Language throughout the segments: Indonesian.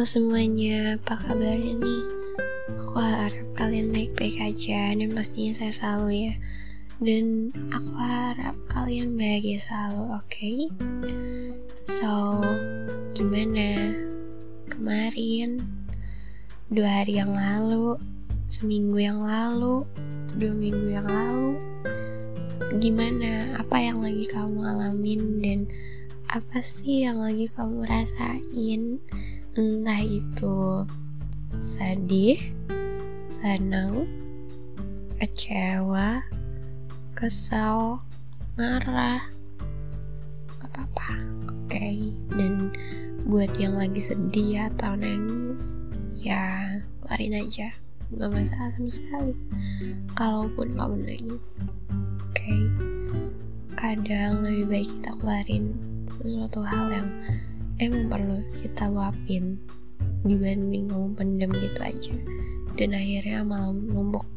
Halo semuanya, apa kabarnya nih? Aku harap kalian baik-baik aja, dan pastinya saya selalu ya. Dan aku harap kalian bahagia selalu, okay? So, gimana? Kemarin, 2 hari yang lalu, seminggu yang lalu, 2 minggu yang lalu, gimana? Apa yang lagi kamu alamin, dan apa sih yang lagi kamu rasain? Entah itu sedih, senang, kecewa, kesal, marah, apa-apa, okay? Dan buat yang lagi sedih atau nangis, ya keluarin aja, gak masalah sama sekali kalaupun kamu nangis, okay? Kadang lebih baik kita keluarin sesuatu hal yang emang perlu kita luapin dibanding ngomong pendam gitu aja, dan akhirnya malah numpuk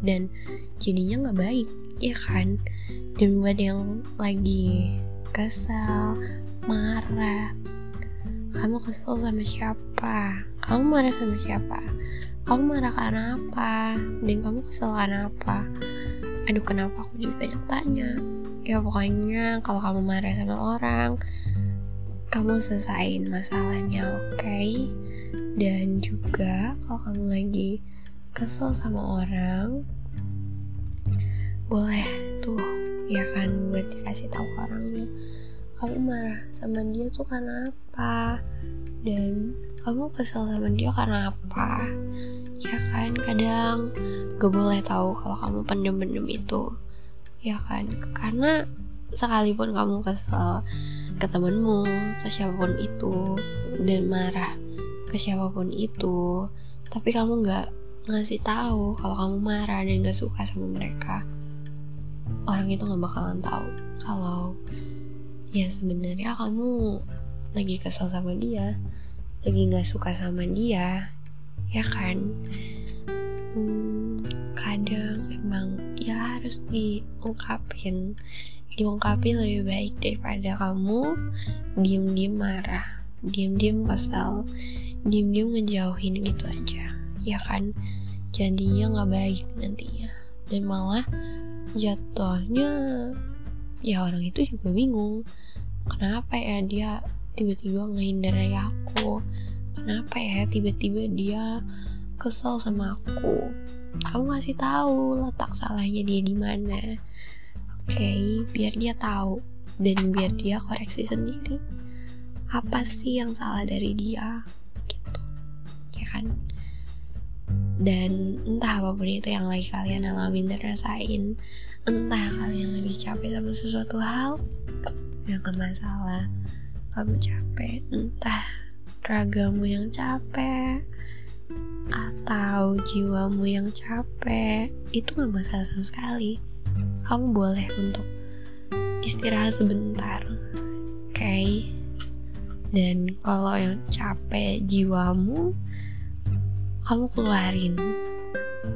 dan jadinya gak baik, ya kan? Dan buat yang lagi kesal, marah, kamu kesal sama siapa? Kamu marah sama siapa? Kamu marah karena apa? Dan kamu kesal karena apa? Aduh, kenapa aku juga banyak tanya? Ya pokoknya kalau kamu marah sama orang, kamu selesain masalahnya, okay? Dan juga kalau kamu lagi kesel sama orang, boleh tuh ya kan buat dikasih tahu ke orangnya, kamu marah sama dia tuh karena apa, dan kamu kesel sama dia karena apa, ya kan? Kadang gak boleh tahu kalau kamu pendem-pendem itu, ya kan? Karena sekalipun kamu kesel ke temanmu, ke siapapun itu, dan marah ke siapapun itu, tapi kamu gak ngasih tahu kalau kamu marah dan gak suka sama mereka, orang itu gak bakalan tahu kalau ya sebenarnya kamu lagi kesel sama dia, lagi gak suka sama dia, ya kan? Kadang emang ya harus diungkapin lebih baik daripada kamu diem-diem marah, diem-diem kesal, diem-diem ngejauhin gitu aja, ya kan? Jadinya gak baik nantinya, dan malah jatuhnya ya orang itu juga bingung, kenapa ya dia tiba-tiba ngehindar dari aku, kenapa ya tiba-tiba dia kesel sama aku. Kamu kasih tahu letak salahnya dia di mana, okay? Biar dia tahu dan biar dia koreksi sendiri apa sih yang salah dari dia, gitu, ya kan? Dan entah apapun itu yang lagi kalian alamin dan rasain, entah kalian lagi capek sama sesuatu hal, gak masalah. Kamu capek, entah ragamu yang capek atau jiwamu yang capek, itu gak masalah sama sekali. Kamu boleh untuk istirahat sebentar, okay? Dan kalau yang capek jiwamu, kamu keluarin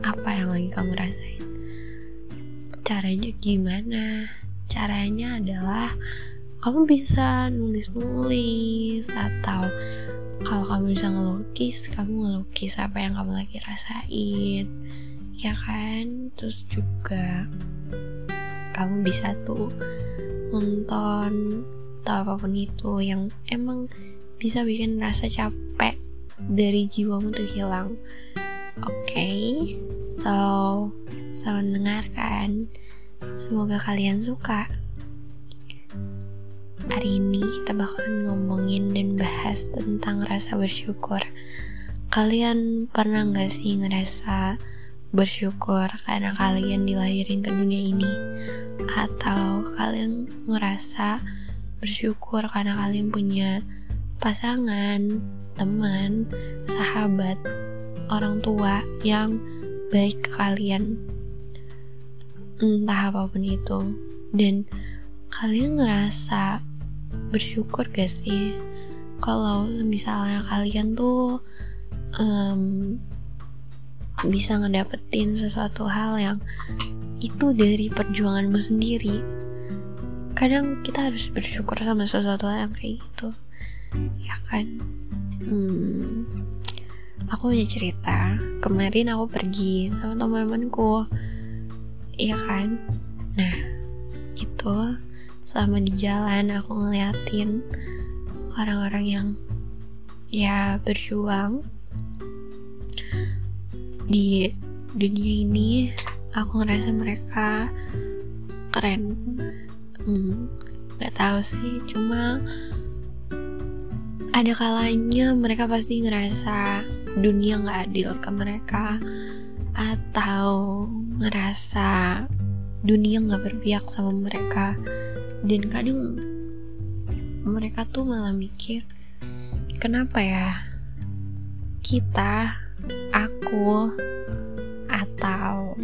apa yang lagi kamu rasain. Caranya gimana? Caranya adalah kamu bisa nulis-nulis, atau kalau kamu bisa ngelukis, kamu ngelukis apa yang kamu lagi rasain, ya kan? Terus juga kamu bisa tuh nonton atau apapun itu yang emang bisa bikin rasa capek dari jiwamu tuh hilang, okay? So, selamat mendengarkan, semoga kalian suka. Hari ini kita bakalan ngomongin dan bahas tentang rasa bersyukur. Kalian pernah gak sih ngerasa bersyukur karena kalian dilahirin ke dunia ini? Atau kalian ngerasa bersyukur karena kalian punya pasangan, teman, sahabat, orang tua yang baik ke kalian? Entah apapun itu. Dan kalian ngerasa bersyukur gak sih kalau misalnya kalian tuh bisa ngedapetin sesuatu hal yang itu dari perjuanganmu sendiri? Kadang kita harus bersyukur sama sesuatu hal yang kayak gitu, ya kan. Aku udah cerita kemarin aku pergi sama teman-temanku, ya kan. Nah itu selama di jalan aku ngeliatin orang-orang yang ya berjuang di dunia ini, aku ngerasa mereka keren. Gak tahu sih, cuma ada kalanya mereka pasti ngerasa dunia gak adil ke mereka, atau ngerasa dunia gak berpihak sama mereka. Dan kadang mereka tuh malah mikir, kenapa ya kita, aku, atau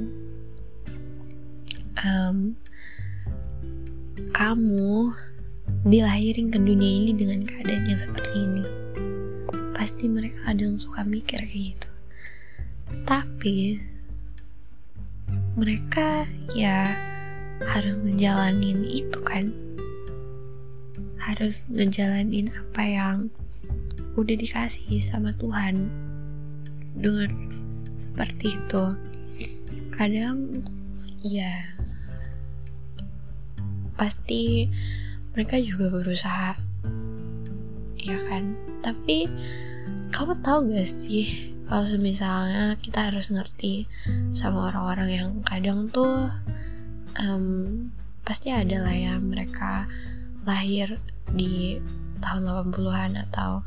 kamu dilahirin ke dunia ini dengan keadaan yang seperti ini. Pasti mereka kadang suka mikir kayak gitu. Tapi mereka ya harus ngejalanin itu kan, harus ngejalanin apa yang udah dikasih sama Tuhan dengan seperti itu. Kadang ya pasti mereka juga berusaha, ya kan. Tapi kamu tahu gak sih kalau misalnya kita harus ngerti sama orang-orang yang kadang tuh pasti ada lah ya, mereka lahir di tahun 80-an atau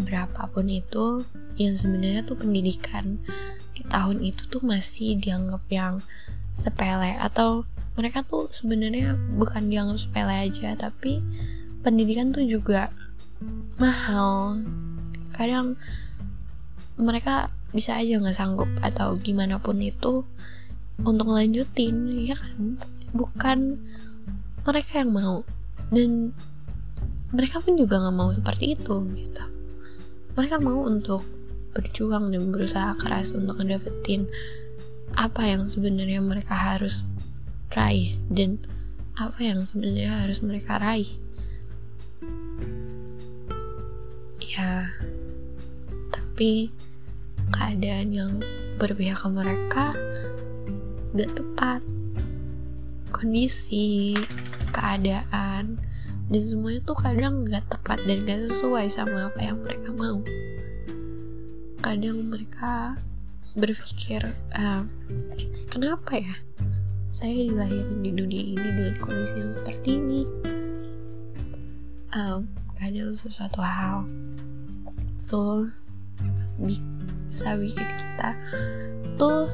berapapun itu, yang sebenarnya tuh pendidikan di tahun itu tuh masih dianggap yang sepele, atau mereka tuh sebenarnya bukan dianggap sepele aja, tapi pendidikan tuh juga mahal. Kadang mereka bisa aja nggak sanggup atau gimana pun itu untuk lanjutin, ya kan? Bukan mereka yang mau, dan mereka pun juga nggak mau seperti itu gitu. Mereka mau untuk berjuang dan berusaha keras untuk ngedapetin apa yang sebenarnya mereka harus raih, dan apa yang sebenarnya harus mereka raih. Ya, tapi keadaan yang berpihak ke mereka gak tepat. Kondisi, keadaan, dan semuanya tuh kadang gak tepat dan gak sesuai sama apa yang mereka mau. Kadang mereka berpikir, kenapa ya saya dilahirin di dunia ini dengan kondisi yang seperti ini. Kadang sesuatu hal tuh bisa bikin kita tuh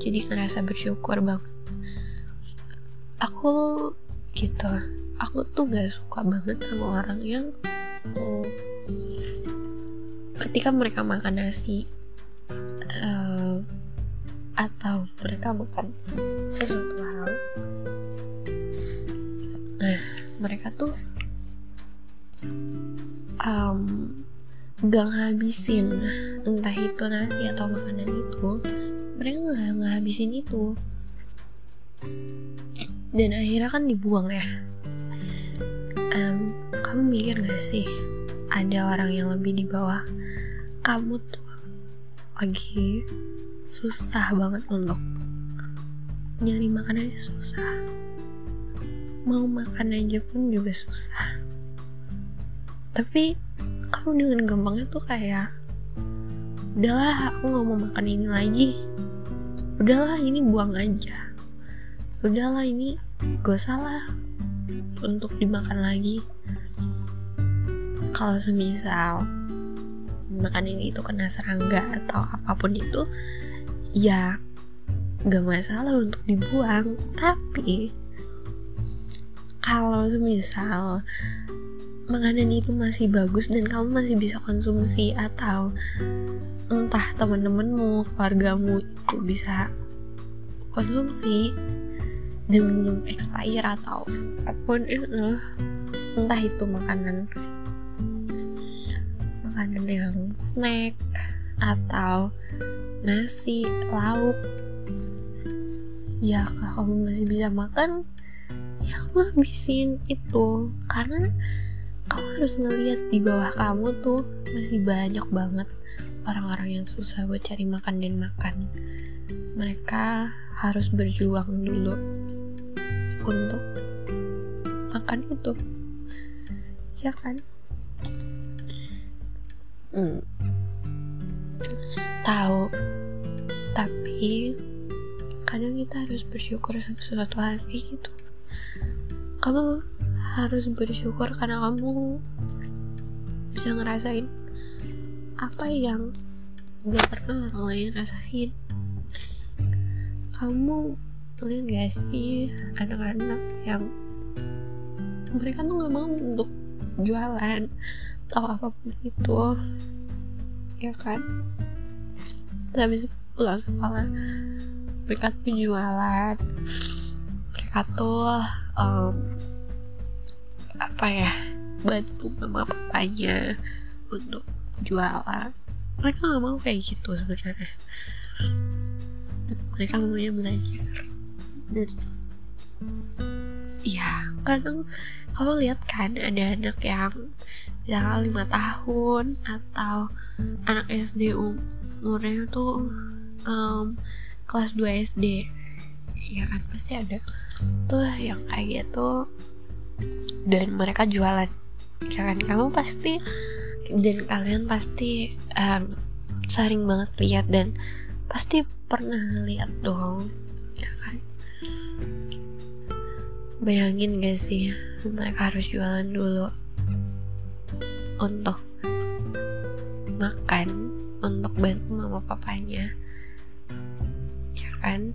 jadi ngerasa bersyukur banget. Aku tuh gak suka banget sama orang yang ketika mereka makan nasi atau mereka makan sesuatu hal, nah mereka tuh gak ngabisin, entah itu nasi atau makanan itu, mereka gak ngabisin itu, dan akhirnya kan dibuang ya. Kamu mikir gak sih ada orang yang lebih di bawah kamu tuh lagi susah banget untuk nyari makanan aja susah, mau makan aja pun juga susah, tapi kamu dengan gampangnya tuh kayak, udahlah aku gak mau makan ini lagi, udahlah ini buang aja, udahlah ini gak salah untuk dimakan lagi. Kalau semisal makanan itu kena serangga atau apapun itu, ya gak masalah untuk dibuang. Tapi kalau semisal makanan itu masih bagus dan kamu masih bisa konsumsi, atau entah teman-temanmu, keluargamu itu bisa konsumsi dan belum expire atau apapun, entah itu makanan yang snack atau nasi, lauk, ya kalau kamu masih bisa makan, ya kamu habisin itu. Karena kamu harus ngelihat di bawah kamu tuh masih banyak banget orang-orang yang susah buat cari makan dan makan. Mereka harus berjuang dulu untuk makan itu, ya kan? Tahu, tapi kadang kita harus bersyukur sama sesuatu hal kayak gitu. Kamu harus bersyukur karena kamu bisa ngerasain apa yang gak pernah orang lain rasain. Kamu lihat gak sih anak-anak yang mereka tuh gak mau untuk jualan atau apapun itu, ya kan? Habis pulang sekolah mereka tuh jualan, mereka tuh bantu mama papanya untuk jualan. Mereka gak mau kayak gitu sebenarnya. Mereka maunya belajar. Ya kadang kamu lihat kan ada anak yang misalkan 5 tahun atau anak SD umurnya tuh kelas 2 SD, ya kan? Pasti ada tuh yang kayak gitu, dan mereka jualan, ya kan? Kamu pasti, dan kalian pasti sering banget lihat dan pasti pernah lihat dong, ya kan? Bayangin gak sih mereka harus jualan dulu untuk makan, untuk bantu mama papanya, ya kan?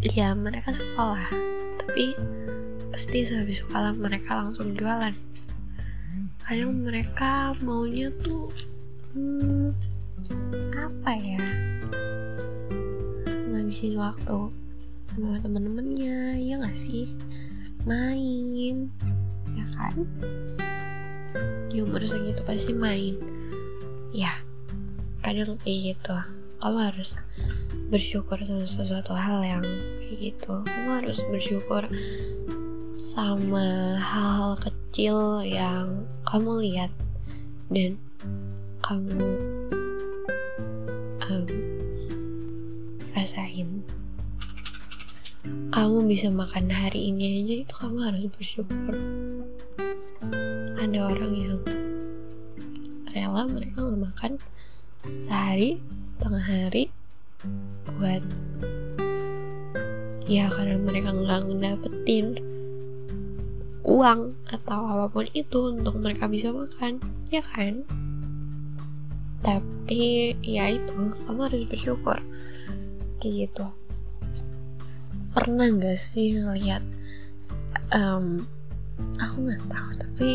Ya mereka sekolah, tapi pasti sehabis sekolah mereka langsung jualan. Kadang mereka maunya tuh apa ya, ngabisin waktu sama temen-temennya, ya nggak sih? Main, ya kan? Di umur segitu pasti main, ya. Kadang kayak gitu. Kamu harus bersyukur sama sesuatu hal yang kayak gitu. Kamu harus bersyukur sama hal-hal kecil yang kamu lihat dan kamu rasain. Kamu bisa makan hari ini aja itu kamu harus bersyukur. Ada orang yang rela mereka nggak makan sehari, setengah hari, buat ya karena mereka nggak ngedapetin uang atau apapun itu untuk mereka bisa makan, ya kan? Tapi ya itu, kamu harus bersyukur kayak gitu. Pernah gak sih lihat aku gak tahu, tapi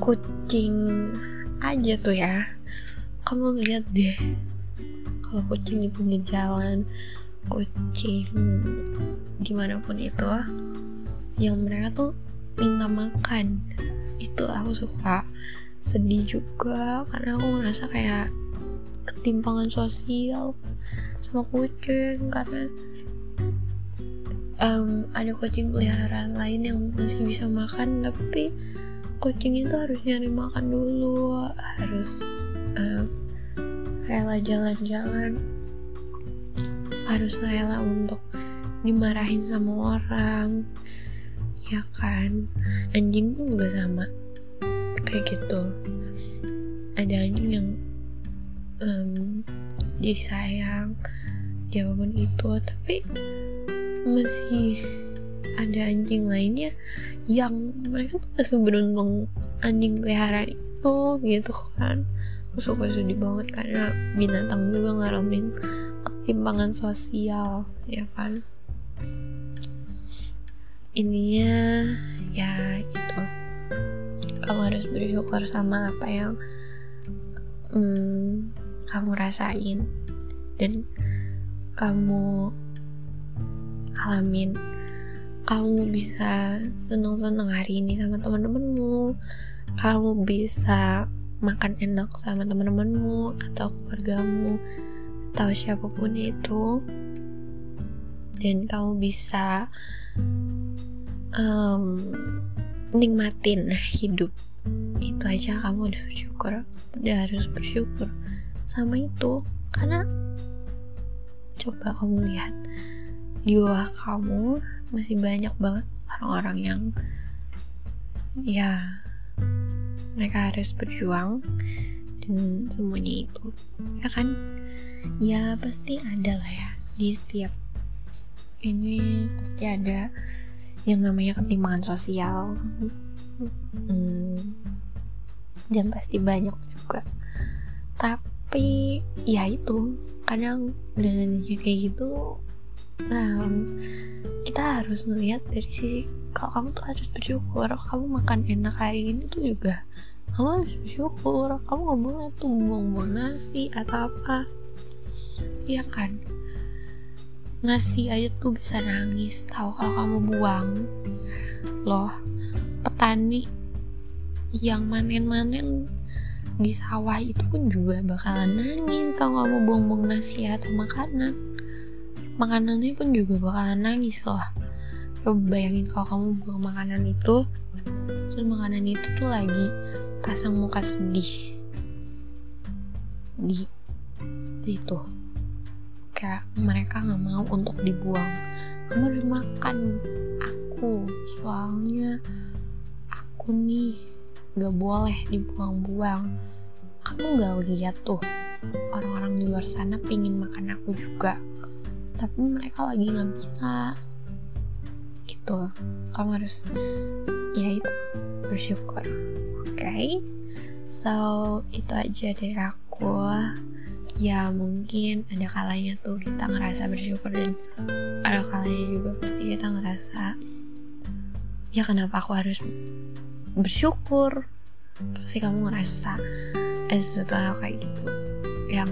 kucing aja tuh ya, kamu lihat deh kalau kucing di pinggir jalan, kucing dimanapun itu yang mereka tuh minta makan. Itu aku suka sedih juga karena aku ngerasa kayak ketimpangan sosial sama kucing, karena ada kucing peliharaan lain yang masih bisa makan, tapi kucing itu harus nyari makan dulu, harus rela jalan-jalan, harus rela untuk dimarahin sama orang, ya kan? Anjing pun juga sama kayak gitu. Ada anjing yang dia disayang, dia apapun itu, tapi masih ada anjing lainnya yang mereka tuh masih beruntung anjing peliharaan itu, gitu kan? Aku suka sedih banget karena binatang juga ngalamin ketimpangan sosial, ya kan? Intinya ya itu, kamu harus bersyukur sama apa yang kamu rasain dan kamu alamin. Kamu bisa seneng-seneng hari ini sama teman-temanmu, kamu bisa makan enak sama teman-temanmu atau keluargamu atau siapapun itu, dan kamu bisa nikmatin hidup. Itu aja kamu udah bersyukur, udah harus bersyukur sama itu. Karena coba kamu lihat di bawah kamu masih banyak banget orang-orang yang ya mereka harus berjuang, dan semuanya itu ya kan, ya pasti ada lah ya, di setiap ini pasti ada yang namanya ketimpangan sosial, dan pasti banyak juga. Tapi ya itu kadang dengan kayak gitu, nah kita harus melihat dari sisi kalau kamu tuh harus bersyukur. Kamu makan enak hari ini tuh juga kamu harus bersyukur. Kamu gak boleh tuh buang-buang nasi atau apa, iya kan? Nasi aja tuh bisa nangis, tahu kalau kamu buang. Loh, petani yang manen-manen di sawah itu pun juga bakalan nangis kalau kamu buang-buang nasi atau makanan. Makanannya pun juga bakalan nangis loh. Coba bayangin kalau kamu buang makanan itu, terus makanan itu tuh lagi pasang muka sedih di situ. Kayak mereka gak mau untuk dibuang. Kamu harus makan. Soalnya aku nih gak boleh dibuang-buang. Kamu gak lihat tuh, orang-orang di luar sana pingin makan aku juga, tapi mereka lagi gak bisa. Itu kamu harus, ya itu, bersyukur. Okay? So itu aja dari aku. Ya mungkin ada kalanya tuh kita ngerasa bersyukur, dan ada kalanya juga pasti kita ngerasa ya kenapa aku harus bersyukur. Pasti kamu ngerasa sesuatu hal kayak gitu, yang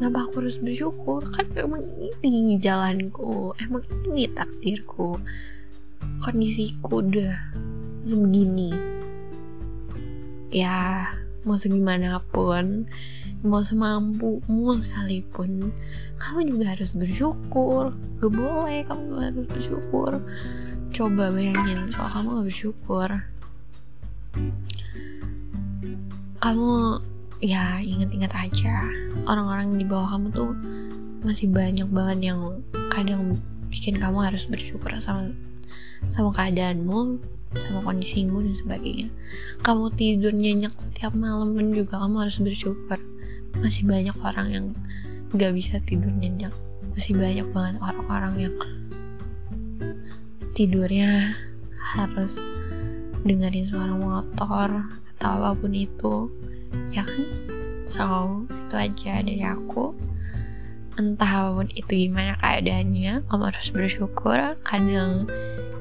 kenapa aku harus bersyukur, kan emang ini jalanku, emang ini takdirku, kondisiku udah sebegini. Ya mau segimana pun, mau semampumu sekalipun, kamu juga harus bersyukur. Gak boleh kamu gak harus bersyukur. Coba bayangin kalau kamu gak bersyukur, kamu ya inget-inget aja, orang-orang di bawah kamu tuh masih banyak banget yang kadang bikin kamu harus bersyukur sama keadaanmu, sama kondisimu dan sebagainya. Kamu tidur nyenyak setiap malam pun juga kamu harus bersyukur. Masih banyak orang yang gak bisa tidur nyenyak. Masih banyak banget orang-orang yang tidurnya harus dengerin suara motor atau apapun itu, ya kan? So itu aja dari aku. Entah apapun itu gimana keadaannya, kamu harus bersyukur. Kadang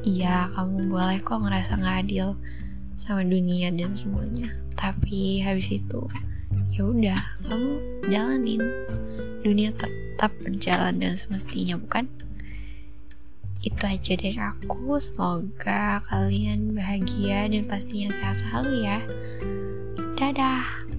iya kamu boleh kok ngerasa gak adil sama dunia dan semuanya, tapi habis itu ya udah, kamu jalanin, dunia tetap berjalan dan semestinya, bukan? Itu aja dari aku. Semoga kalian bahagia dan pastinya sehat selalu ya. Dadah.